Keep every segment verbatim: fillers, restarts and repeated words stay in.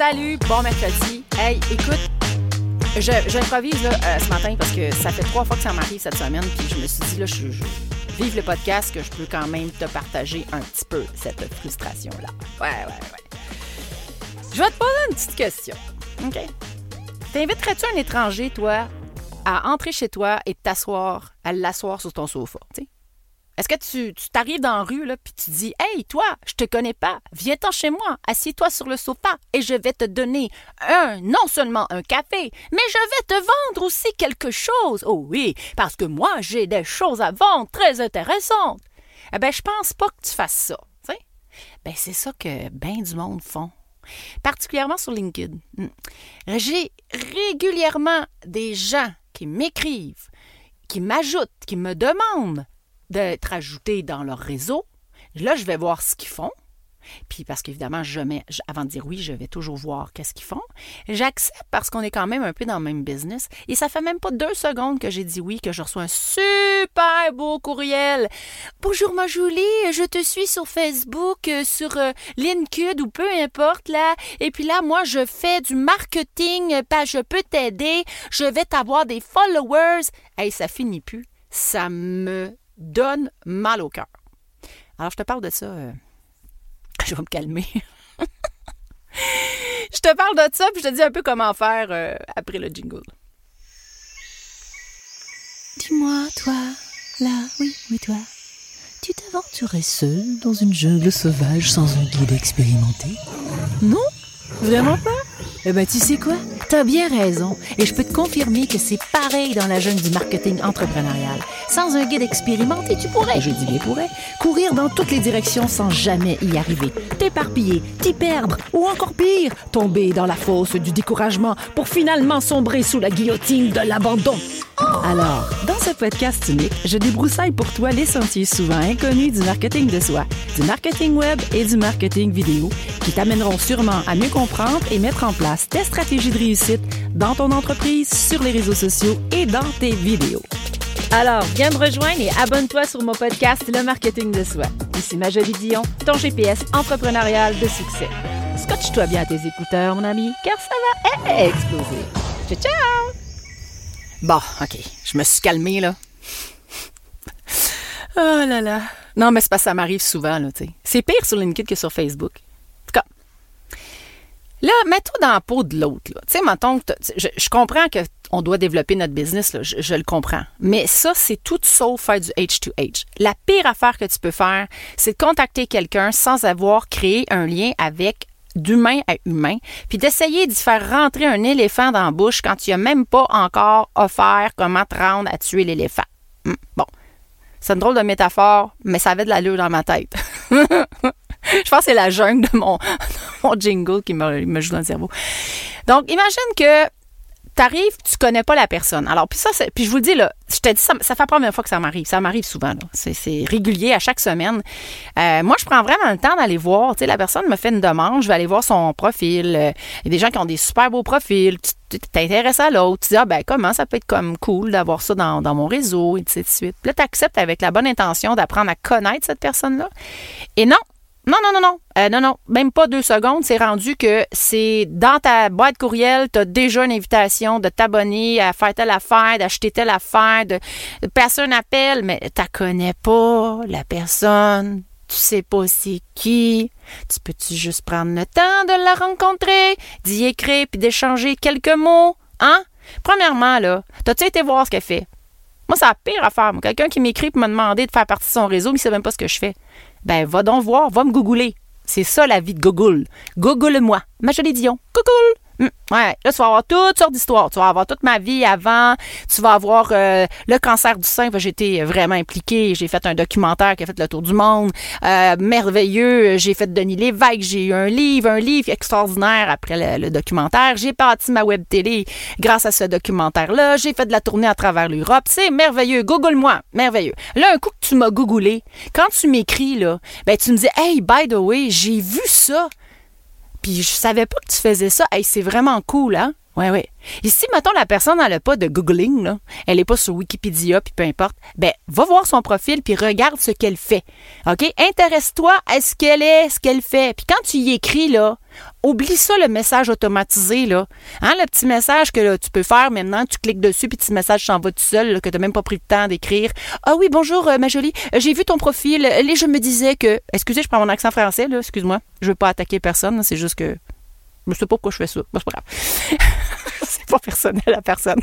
Salut, bon mercredi. Hey, écoute, je, j'improvise là, euh, ce matin parce que ça fait trois fois que ça m'arrive cette semaine. Puis je me suis dit, là, je, je vive le podcast que je peux quand même te partager un petit peu cette frustration-là. Ouais, ouais, ouais. Je vais te poser une petite question. OK? T'inviterais-tu un étranger, toi, à entrer chez toi et t'asseoir, à l'asseoir sur ton sofa, tu sais? Est-ce que tu, tu t'arrives dans la rue là, puis tu dis « Hey, toi, je te connais pas, viens-t'en chez moi, assieds-toi sur le sofa et je vais te donner un, non seulement un café, mais je vais te vendre aussi quelque chose. Oh oui, parce que moi, j'ai des choses à vendre très intéressantes. » Eh bien, je pense pas que tu fasses ça. T'sais? Ben, c'est ça que ben du monde font, particulièrement sur LinkedIn. J'ai régulièrement des gens qui m'écrivent, qui m'ajoutent, qui me demandent d'être ajoutés dans leur réseau. Là, je vais voir ce qu'ils font. Puis parce qu'évidemment, je mets, avant de dire oui, je vais toujours voir qu'est-ce qu'ils font. J'accepte parce qu'on est quand même un peu dans le même business. Et ça fait même pas deux secondes que j'ai dit oui, que je reçois un super beau courriel. « Bonjour Majoly, je te suis sur Facebook, sur euh, LinkedIn ou peu importe là. Et puis là, moi, je fais du marketing, ben, je peux t'aider, je vais t'avoir des followers. » Hey, ça finit plus. Ça me donne mal au cœur. Alors, je te parle de ça. Euh, je vais me calmer. Je te parle de ça, puis je te dis un peu comment faire euh, après le jingle. Dis-moi, toi, là, oui, oui, toi, tu t'aventurais seul dans une jungle sauvage sans un guide expérimenté? Non, vraiment pas. Eh bien, tu sais quoi? T'as bien raison. Et je peux te confirmer que c'est pareil dans la jungle du marketing entrepreneurial. Sans un guide expérimenté, tu pourrais, je dis bien pourrais, courir dans toutes les directions sans jamais y arriver. T'éparpiller, t'y perdre, ou encore pire, tomber dans la fosse du découragement pour finalement sombrer sous la guillotine de l'abandon. Alors, dans ce podcast unique, je débroussaille pour toi les sentiers souvent inconnus du marketing de soi, du marketing web et du marketing vidéo qui t'amèneront sûrement à mieux comprendre et mettre en place tes stratégies de réussite dans ton entreprise, sur les réseaux sociaux et dans tes vidéos. Alors, viens me rejoindre et abonne-toi sur mon podcast Le Marketing de soi. Ici Majoly Dion, ton G P S entrepreneurial de succès. Scotche-toi bien à tes écouteurs, mon ami, car ça va exploser. Ciao, ciao! Bon, OK, je me suis calmée, là. Oh là là. Non, mais c'est parce que ça m'arrive souvent, là, tu sais. C'est pire sur LinkedIn que sur Facebook. En tout cas, là, mets-toi dans la peau de l'autre, là. Tu sais, mettons, je, je comprends qu'on doit développer notre business, là, je, je le comprends. Mais ça, c'est tout sauf faire du H deux H. La pire affaire que tu peux faire, c'est de contacter quelqu'un sans avoir créé un lien avec d'humain à humain, puis d'essayer d'y faire rentrer un éléphant dans la bouche quand tu n'as même pas encore offert comment te rendre à tuer l'éléphant. Hum, bon, c'est une drôle de métaphore, mais ça avait de l'allure dans ma tête. Je pense que c'est la jungle de mon, de mon jingle qui me, me joue dans le cerveau. Donc, imagine que tu arrives, tu connais pas la personne. Alors, puis ça, c'est, puis je vous le dis, là, je te dis, ça, ça fait la première fois que ça m'arrive. Ça m'arrive souvent, là. C'est, c'est régulier à chaque semaine. Euh, moi, je prends vraiment le temps d'aller voir. Tu sais, la personne me fait une demande, je vais aller voir son profil. Il euh, y a des gens qui ont des super beaux profils. Tu t'intéresses à l'autre. Tu dis, ah, ben, comment ça peut être comme cool d'avoir ça dans, dans mon réseau, et ainsi de suite. Puis là, tu acceptes avec la bonne intention d'apprendre à connaître cette personne-là. Et non! Non, non, non, non. Euh, non, non. Même pas deux secondes. C'est rendu que c'est dans ta boîte courriel, tu as déjà une invitation de t'abonner, à faire telle affaire, d'acheter telle affaire, de, de passer un appel, mais tu ne connais pas la personne. Tu sais pas c'est qui. Tu peux-tu juste prendre le temps de la rencontrer, d'y écrire puis d'échanger quelques mots? Hein? Premièrement, là, t'as-tu été voir ce qu'elle fait? Moi, c'est la pire affaire. Moi, quelqu'un qui m'écrit pour me demander de faire partie de son réseau, mais il ne sait même pas ce que je fais. Ben, va donc voir, va me googler. C'est ça la vie de Google. Google-moi. Majoly Dion. Google. Mmh. Ouais, là, tu vas avoir toutes sortes d'histoires. Tu vas avoir toute ma vie avant. Tu vas avoir euh, le cancer du sein. J'ai été vraiment impliquée. J'ai fait un documentaire qui a fait le tour du monde. Euh, merveilleux. J'ai fait Denis Lévesque. J'ai eu un livre, un livre extraordinaire après le, le documentaire. J'ai parti ma web télé grâce à ce documentaire-là. J'ai fait de la tournée à travers l'Europe. C'est merveilleux. Google-moi. Merveilleux. Là, un coup que tu m'as googlé, quand tu m'écris, là, ben, tu me dis « Hey, by the way, j'ai vu ça. » Puis je savais pas que tu faisais ça. Hey, c'est vraiment cool, hein? Oui, oui. Et si, mettons, la personne n'a pas de Googling, là, elle n'est pas sur Wikipédia, puis peu importe, bien, va voir son profil, puis regarde ce qu'elle fait. OK? Intéresse-toi à ce qu'elle est, ce qu'elle fait. Puis quand tu y écris, là, oublie ça, le message automatisé, là. Hein, le petit message que là, tu peux faire maintenant, tu cliques dessus, puis le message s'en va tout seul, là, que tu n'as même pas pris le temps d'écrire. « Ah oui, bonjour, euh, Majoly, j'ai vu ton profil, et je me disais que... » Excusez, je prends mon accent français, là, excuse-moi. Je ne veux pas attaquer personne, c'est juste que... Je ne sais pas pourquoi je fais ça. Bon, c'est pas grave. C'est pas personnel à personne.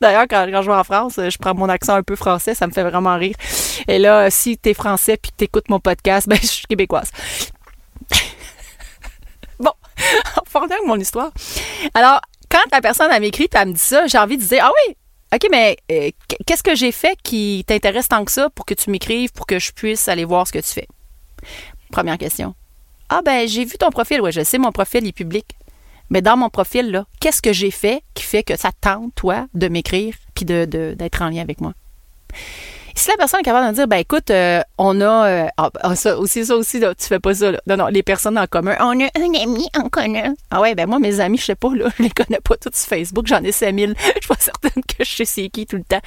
D'ailleurs, quand, quand je vais en France, je prends mon accent un peu français, ça me fait vraiment rire. Et là, si t'es français puis que t'écoutes mon podcast, ben je suis québécoise. Bon, en parlant de mon histoire. Alors, quand la personne elle m'écrit puis elle me dit ça, j'ai envie de dire « Ah oui! » OK, mais euh, qu'est-ce que j'ai fait qui t'intéresse tant que ça pour que tu m'écrives, pour que je puisse aller voir ce que tu fais? Première question. Ah ben, j'ai vu ton profil. Oui, je sais, mon profil est public. Mais dans mon profil, là, qu'est-ce que j'ai fait qui fait que ça tente, toi, de m'écrire puis de, de, d'être en lien avec moi? Et si la personne est capable de me dire, ben écoute, euh, on a... Euh, ah, ça aussi, ça aussi, là, tu fais pas ça. Là. Non, non, les personnes en commun. On a un ami en commun. Ah ouais, ben moi, mes amis, je sais pas, là, je les connais pas tous sur Facebook. J'en ai cinq mille. Je suis pas certaine que je sais c'est qui tout le temps.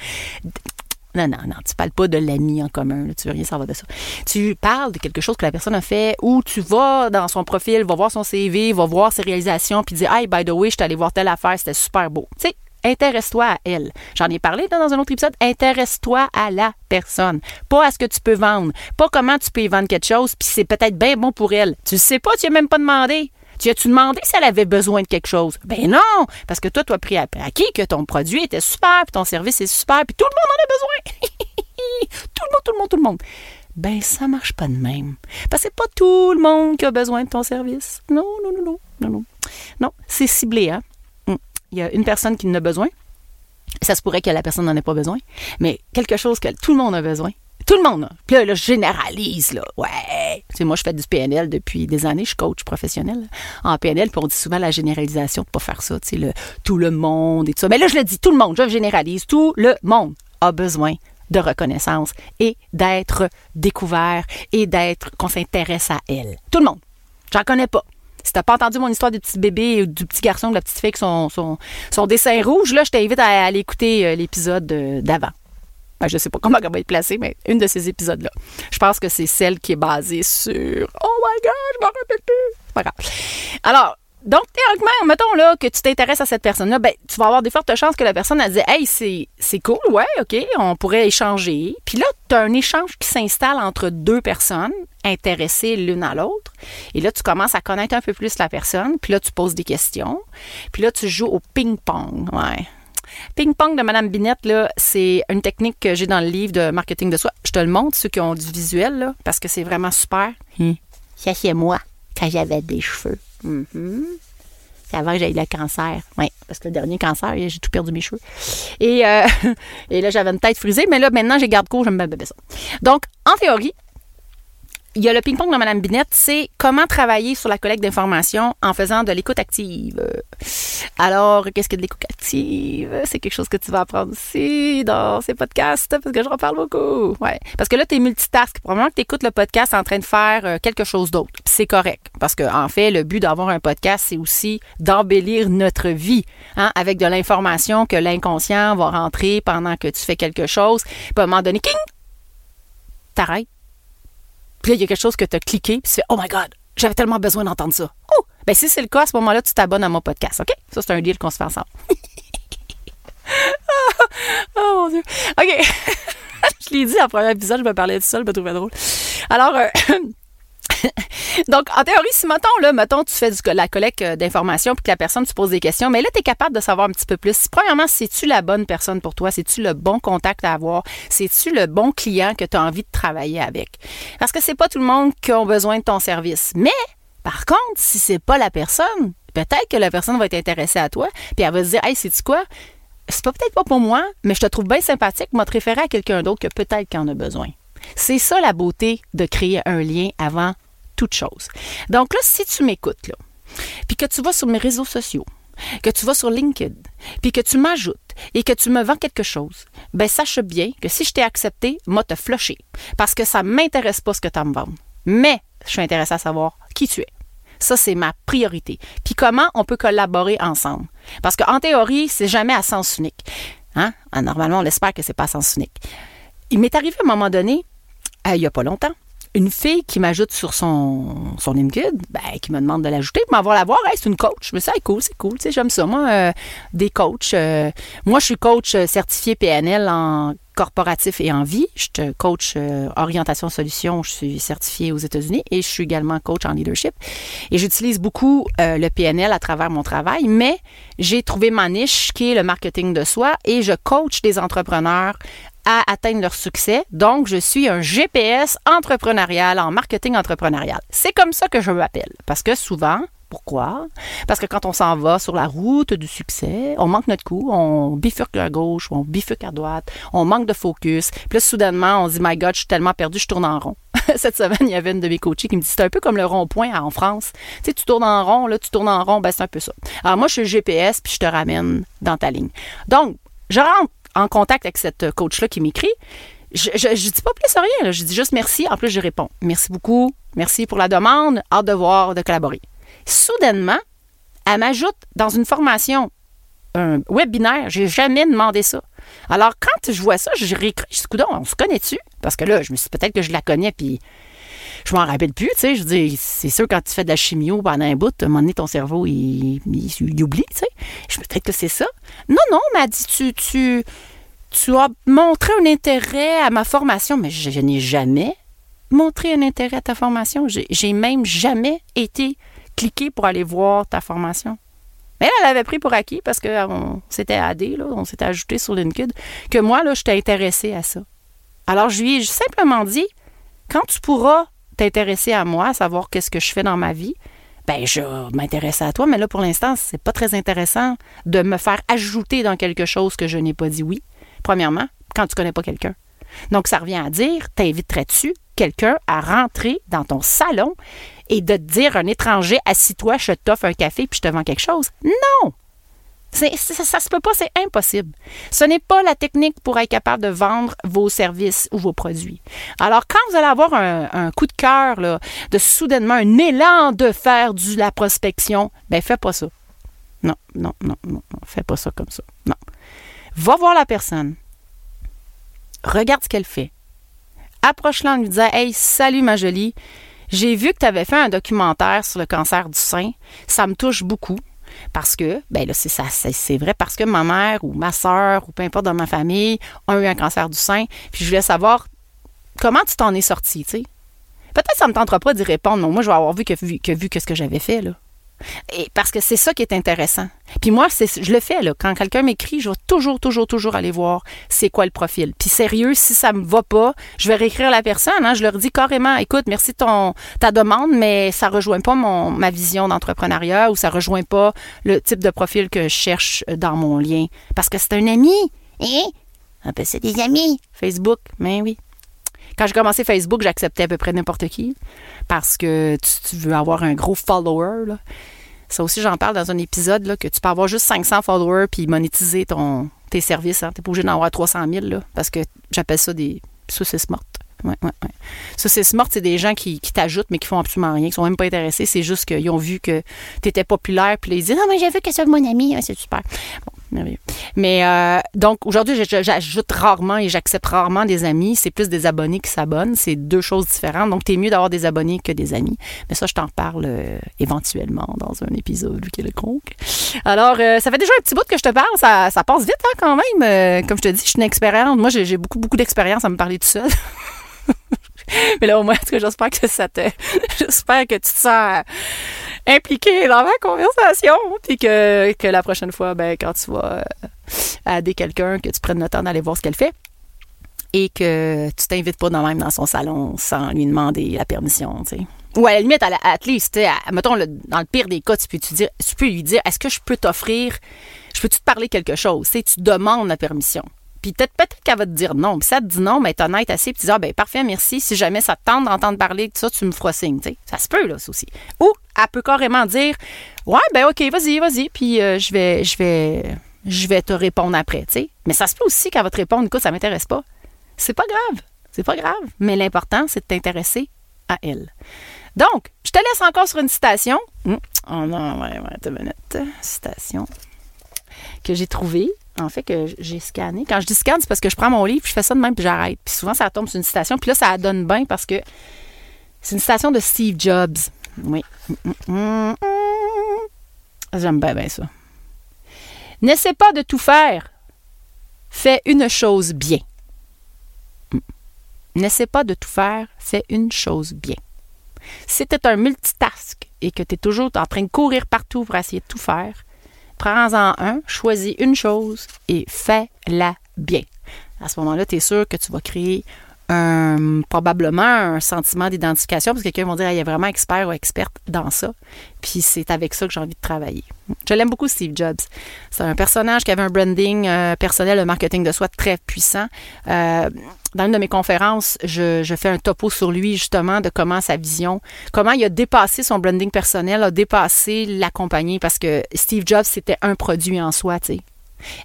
Non, non, non, tu parles pas de l'ami en commun, là, tu veux rien savoir de ça. Tu parles de quelque chose que la personne a fait ou tu vas dans son profil, vas voir son C V, vas voir ses réalisations, puis dis « Hey, by the way, je suis allé voir telle affaire, c'était super beau. » Tu sais, intéresse-toi à elle. J'en ai parlé dans un autre épisode. Intéresse-toi à la personne. Pas à ce que tu peux vendre, pas comment tu peux y vendre quelque chose, puis c'est peut-être bien bon pour elle. Tu sais pas, tu n'as même pas demandé. Tu as-tu demandé si elle avait besoin de quelque chose? Ben non, parce que toi, tu as pris à acquis que ton produit était super, puis ton service est super, puis tout le monde en a besoin. Tout le monde, tout le monde, tout le monde. Ben, ça marche pas de même. Parce que c'est pas tout le monde qui a besoin de ton service. Non, non, non, non, non, non. Non, c'est ciblé, hein? Il y a une personne qui en a besoin. Ça se pourrait que la personne n'en ait pas besoin, mais quelque chose que tout le monde a besoin. Tout le monde. Puis là, là, je généralise. Là. Ouais. Tu sais, moi, je fais du P N L depuis des années. Je suis coach professionnel en P N L. Puis on dit souvent la généralisation de ne pas faire ça. Tu sais, le, tout le monde et tout ça. Mais là, je le dis, tout le monde. Je généralise. Tout le monde a besoin de reconnaissance et d'être découvert et d'être qu'on s'intéresse à elle. Tout le monde. J'en connais pas. Si t'as pas entendu mon histoire du petit bébé ou du petit garçon ou de la petite fille qui son, son, son dessin rouge, là, je t'invite à aller écouter l'épisode d'avant. Ben, je ne sais pas comment elle va être placée, mais une de ces épisodes-là. Je pense que c'est celle qui est basée sur « Oh my God, je m'en rappelle plus! » C'est pas grave. Alors, donc, théoriquement, mettons là, que tu t'intéresses à cette personne-là, ben, tu vas avoir des fortes chances que la personne elle dit « Hey, c'est, c'est cool, ouais, OK, on pourrait échanger. » Puis là, tu as un échange qui s'installe entre deux personnes intéressées l'une à l'autre. Et là, tu commences à connaître un peu plus la personne. Puis là, tu poses des questions. Puis là, tu joues au ping-pong, ouais. Ping-pong de Madame Binette, là, c'est une technique que j'ai dans le livre de marketing de soi. Je te le montre, ceux qui ont du visuel, là, parce que c'est vraiment super. Hum. Ça, c'est moi, quand j'avais des cheveux. Mm-hmm. C'est avant que j'aie eu le cancer. Oui, parce que le dernier cancer, j'ai tout perdu mes cheveux. Et, euh, et là, j'avais une tête frisée, mais là, maintenant, j'ai garde-court, j'aime bien bébé ça. Donc, en théorie, il y a le ping-pong de Madame Binette, c'est comment travailler sur la collecte d'informations en faisant de l'écoute active. Alors, qu'est-ce que de l'écoute active? C'est quelque chose que tu vas apprendre aussi dans ces podcasts, parce que je reparle beaucoup. Ouais. Parce que là, tu es multitask. Probablement que tu écoutes le podcast en train de faire quelque chose d'autre. Puis c'est correct. Parce que en fait, le but d'avoir un podcast, c'est aussi d'embellir notre vie, hein, avec de l'information que l'inconscient va rentrer pendant que tu fais quelque chose. Puis à un moment donné, king! T'arrêtes. Puis là, il y a quelque chose que tu as cliqué, puis tu fais « Oh my God, j'avais tellement besoin d'entendre ça. » Oh! Bien, si c'est le cas, à ce moment-là, tu t'abonnes à mon podcast, OK? Ça, c'est un deal qu'on se fait ensemble. oh, oh mon Dieu. OK. Je l'ai dit en premier épisode, je me parlais tout seul, je me trouvais drôle. Alors, euh, donc, en théorie, si, mettons, là, mettons, tu fais du, la collecte d'informations, puis que la personne, tu poses des questions, mais là, tu es capable de savoir un petit peu plus. Premièrement, c'est-tu la bonne personne pour toi? C'est-tu le bon contact à avoir? C'est-tu le bon client que tu as envie de travailler avec? Parce que c'est pas tout le monde qui a besoin de ton service. Mais, par contre, si c'est pas la personne, peut-être que la personne va être intéressée à toi, puis elle va se dire « Hey, sais-tu quoi? C'est pas peut-être pas pour moi, mais je te trouve bien sympathique, m'a te référé à quelqu'un d'autre que peut-être qu'il en a besoin. » C'est ça la beauté de créer un lien avant toute chose. Donc là, si tu m'écoutes, là, puis que tu vas sur mes réseaux sociaux, que tu vas sur LinkedIn, puis que tu m'ajoutes et que tu me vends quelque chose, bien, sache bien que si je t'ai accepté, moi, te flusher parce que ça ne m'intéresse pas ce que tu as à me vendre. Mais je suis intéressée à savoir qui tu es. Ça, c'est ma priorité. Puis comment on peut collaborer ensemble? Parce qu'en théorie, c'est jamais à sens unique. Hein? Normalement, on espère que c'est pas à sens unique. Il m'est arrivé à un moment donné, euh, il n'y a pas longtemps, une fille qui m'ajoute sur son, son LinkedIn, ben, qui me demande de l'ajouter, m'en va la voir, hey, c'est une coach. Mais ça, c'est cool, c'est cool. Tu sais, j'aime ça. Moi, euh, des coachs. Euh, moi, je suis coach certifié P N L en corporatif et en vie. Je te coach euh, orientation solution. Je suis certifiée aux États-Unis et je suis également coach en leadership. Et j'utilise beaucoup euh, le P N L à travers mon travail, mais j'ai trouvé ma niche qui est le marketing de soi et je coach des entrepreneurs à atteindre leur succès. Donc, je suis un G P S entrepreneurial en marketing entrepreneurial. C'est comme ça que je m'appelle. Parce que souvent, pourquoi? Parce que quand on s'en va sur la route du succès, on manque notre coup, on bifurque à gauche, on bifurque à droite, on manque de focus. Puis là, soudainement, on se dit « My God, je suis tellement perdu, je tourne en rond. » Cette semaine, il y avait une de mes coachées qui me dit « C'est un peu comme le rond-point en France. Tu sais, tu tournes en rond, là, tu tournes en rond, ben c'est un peu ça. » Alors moi, je suis le G P S, puis je te ramène dans ta ligne. Donc, je rentre en contact avec cette coach-là qui m'écrit, je ne dis pas plus rien. Là. Je dis juste merci. En plus, je réponds. Merci beaucoup. Merci pour la demande. Hâte de voir, de collaborer. Soudainement, elle m'ajoute dans une formation, un webinaire. Je n'ai jamais demandé ça. Alors, quand je vois ça, je réécris. Je dis, coudonc, on se connaît-tu? Parce que là, je me suis dit, peut-être que je la connais, puis je m'en rappelle plus. Tu sais, je dis, c'est sûr, quand tu fais de la chimio pendant un bout, à un moment donné, ton cerveau, il, il, il oublie. Tu sais. Je me dis, peut-être que c'est ça. Non, non, elle m'a dit, tu, tu, tu as montré un intérêt à ma formation, mais je, je n'ai jamais montré un intérêt à ta formation. J'ai, j'ai même jamais été cliqué pour aller voir ta formation. Mais là, elle avait pris pour acquis parce qu'on s'était adé, là, on s'était ajouté sur LinkedIn, que moi, là, je t'ai intéressée à ça. Alors, je lui ai simplement dit, quand tu pourras t'intéresser à moi, à savoir qu'est-ce que je fais dans ma vie, ben je m'intéresse à toi, mais là, pour l'instant, c'est pas très intéressant de me faire ajouter dans quelque chose que je n'ai pas dit oui, premièrement, quand tu connais pas quelqu'un. Donc, ça revient à dire, t'inviterais-tu quelqu'un à rentrer dans ton salon et de te dire, un étranger, assis-toi, je t'offre un café puis je te vends quelque chose? Non! C'est, ça, ça se peut pas, c'est impossible. Ce n'est pas la technique pour être capable de vendre vos services ou vos produits. Alors, quand vous allez avoir un, un coup de cœur, là, de soudainement un élan de faire de la prospection, bien, fais pas ça. Non, non, non, non, non, fais pas ça comme ça. Non. Va voir la personne. Regarde ce qu'elle fait. Approche-la en lui disant « Hey, salut Majoly, j'ai vu que tu avais fait un documentaire sur le cancer du sein. Ça me touche beaucoup. » Parce que, bien là, c'est, ça, c'est, c'est vrai, parce que ma mère ou ma soeur ou peu importe dans ma famille ont eu un cancer du sein. Puis je voulais savoir comment tu t'en es sortie, tu sais. Peut-être que ça ne me tentera pas d'y répondre, mais moi, je vais avoir vu que, vu, que, vu que ce que j'avais fait, là. Et parce que c'est ça qui est intéressant. Puis moi, c'est, je le fais, là. Quand quelqu'un m'écrit, je vais toujours, toujours, toujours aller voir c'est quoi le profil. Puis sérieux, si ça ne me va pas, je vais réécrire la personne. Hein. Je leur dis carrément, écoute, merci de ton, ta demande, mais ça ne rejoint pas mon, ma vision d'entrepreneuriat ou ça ne rejoint pas le type de profil que je cherche dans mon lien. Parce que c'est un ami. Hein? On appelle ça des amis. Facebook, mais oui. Quand j'ai commencé Facebook, j'acceptais à peu près n'importe qui parce que tu, tu veux avoir un gros follower. Là. Ça aussi, j'en parle dans un épisode, là, que tu peux avoir juste cinq cents followers puis monétiser ton, tes services. Hein. Tu n'es pas obligé d'en avoir trois cent mille là, parce que j'appelle ça des saucisses mortes. Ouais, ouais, ouais. Saucisses mortes, c'est des gens qui, qui t'ajoutent mais qui font absolument rien, qui sont même pas intéressés. C'est juste qu'ils ont vu que tu étais populaire puis ils disent « Non, mais j'ai vu que c'est mon ami, ouais, c'est super. » Bon. Mais euh, donc, aujourd'hui, j'ajoute rarement et j'accepte rarement des amis. C'est plus des abonnés qui s'abonnent. C'est deux choses différentes. Donc, t'es mieux d'avoir des abonnés que des amis. Mais ça, je t'en parle euh, éventuellement dans un épisode quelconque. Alors, euh, ça fait déjà un petit bout que je te parle. Ça, ça passe vite, hein, quand même. Euh, comme je te dis, je suis une expériente. Moi, j'ai, j'ai beaucoup, beaucoup d'expérience à me parler tout seul. Mais là, au moins, en tout cas, j'espère que ça te... j'espère que tu te sens impliqué dans ma conversation, puis que, que la prochaine fois, ben, quand tu vas aider quelqu'un, que tu prennes le temps d'aller voir ce qu'elle fait et que tu t'invites pas de même dans son salon sans lui demander la permission, tu sais. Ou à la limite, à la, at least, à, mettons, le, dans le pire des cas, tu peux, tu, dire, tu peux lui dire, est-ce que je peux t'offrir, je peux-tu te parler quelque chose? Tu sais, tu demandes la permission. Puis peut-être, peut-être qu'elle va te dire non. Puis ça te dit non, mais t'es honnête assez. Puis tu dis, ah, ben parfait, merci. Si jamais ça te tente d'entendre parler de ça, tu me feras signe. T'sais. Ça se peut, là, ça aussi. Ou elle peut carrément dire, ouais, ben OK, vas-y, vas-y. Puis euh, je vais je vais, je vais te répondre après. T'sais. Mais ça se peut aussi qu'elle va te répondre, écoute, ça ne m'intéresse pas. C'est pas grave. C'est pas grave. Mais l'important, c'est de t'intéresser à elle. Donc, je te laisse encore sur une citation. Hum, on a, ouais, ouais, deux minutes. Citation que j'ai trouvée. En fait, que j'ai scanné. Quand je dis scanne, c'est parce que je prends mon livre, puis je fais ça de même, puis j'arrête. Puis souvent, ça tombe sur une citation. Puis là, ça donne bien parce que c'est une citation de Steve Jobs. Oui. J'aime bien, bien ça. « N'essaie pas de tout faire. Fais une chose bien. » N'essaie pas de tout faire. Fais une chose bien. Si tu es un multitask et que tu es toujours en train de courir partout pour essayer de tout faire, prends-en un, choisis une chose et fais-la bien. À ce moment-là, tu es sûr que tu vas créer un, probablement un sentiment d'identification parce que quelqu'un va dire ah, « il est vraiment expert ou experte dans ça ». Puis c'est avec ça que j'ai envie de travailler. Je l'aime beaucoup, Steve Jobs. C'est un personnage qui avait un branding euh, personnel, un marketing de soi très puissant. Euh, dans une de mes conférences, je, je fais un topo sur lui justement de comment sa vision, comment il a dépassé son branding personnel, a dépassé la compagnie parce que Steve Jobs, c'était un produit en soi, tu sais.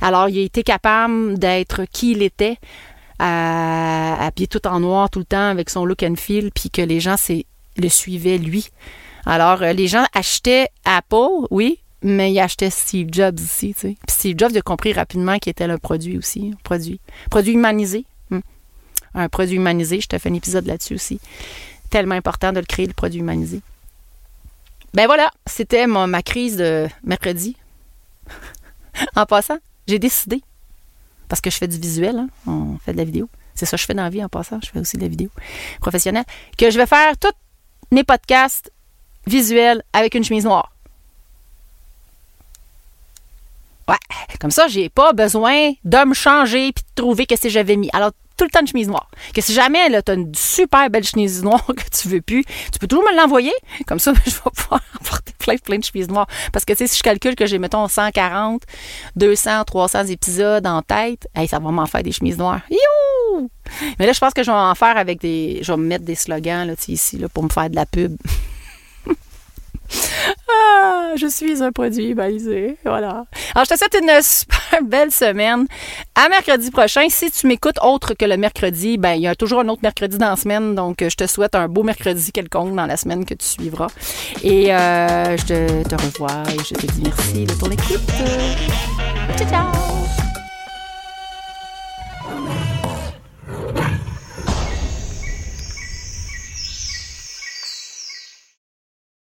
Alors, il a été capable d'être qui il était, à, habillé tout en noir tout le temps avec son look and feel, puis que les gens c'est, le suivaient lui. Alors, les gens achetaient Apple, oui, mais ils achetaient Steve Jobs aussi, tu sais. Puis Steve Jobs, il a compris rapidement qu'il était le produit aussi, un produit. Produit humanisé. Hum. Un produit humanisé, je te fais un épisode là-dessus aussi. Tellement important de le créer, le produit humanisé. Ben voilà, c'était ma, ma crise de mercredi. En passant, j'ai décidé, parce que je fais du visuel, hein, on fait de la vidéo. C'est ça que je fais dans la vie en passant, je fais aussi de la vidéo professionnelle, que je vais faire tous mes podcasts visuels avec une chemise noire. Ouais, comme ça, j'ai pas besoin de me changer puis de trouver qu'est-ce que j'avais mis. Alors, tout le temps de chemise noire. Que si jamais tu as une super belle chemise noire que tu veux plus, tu peux toujours me l'envoyer. Comme ça, je vais pouvoir emporter plein, plein de chemises noires. Parce que, tu sais, si je calcule que j'ai, mettons, cent quarante, deux cents, trois cents épisodes en tête, hey, ça va m'en faire des chemises noires. Youhou! Mais là, je pense que je vais en faire avec des... Je vais me mettre des slogans, là, tu sais, ici, là, pour me faire de la pub. Ah, je suis un produit balisé, voilà. Alors, je te souhaite une super belle semaine. À mercredi prochain, si tu m'écoutes autre que le mercredi, ben il y a toujours un autre mercredi dans la semaine, donc je te souhaite un beau mercredi quelconque dans la semaine que tu suivras. Et euh, je te, te revois et je te dis merci de ton écoute. Ciao, ciao!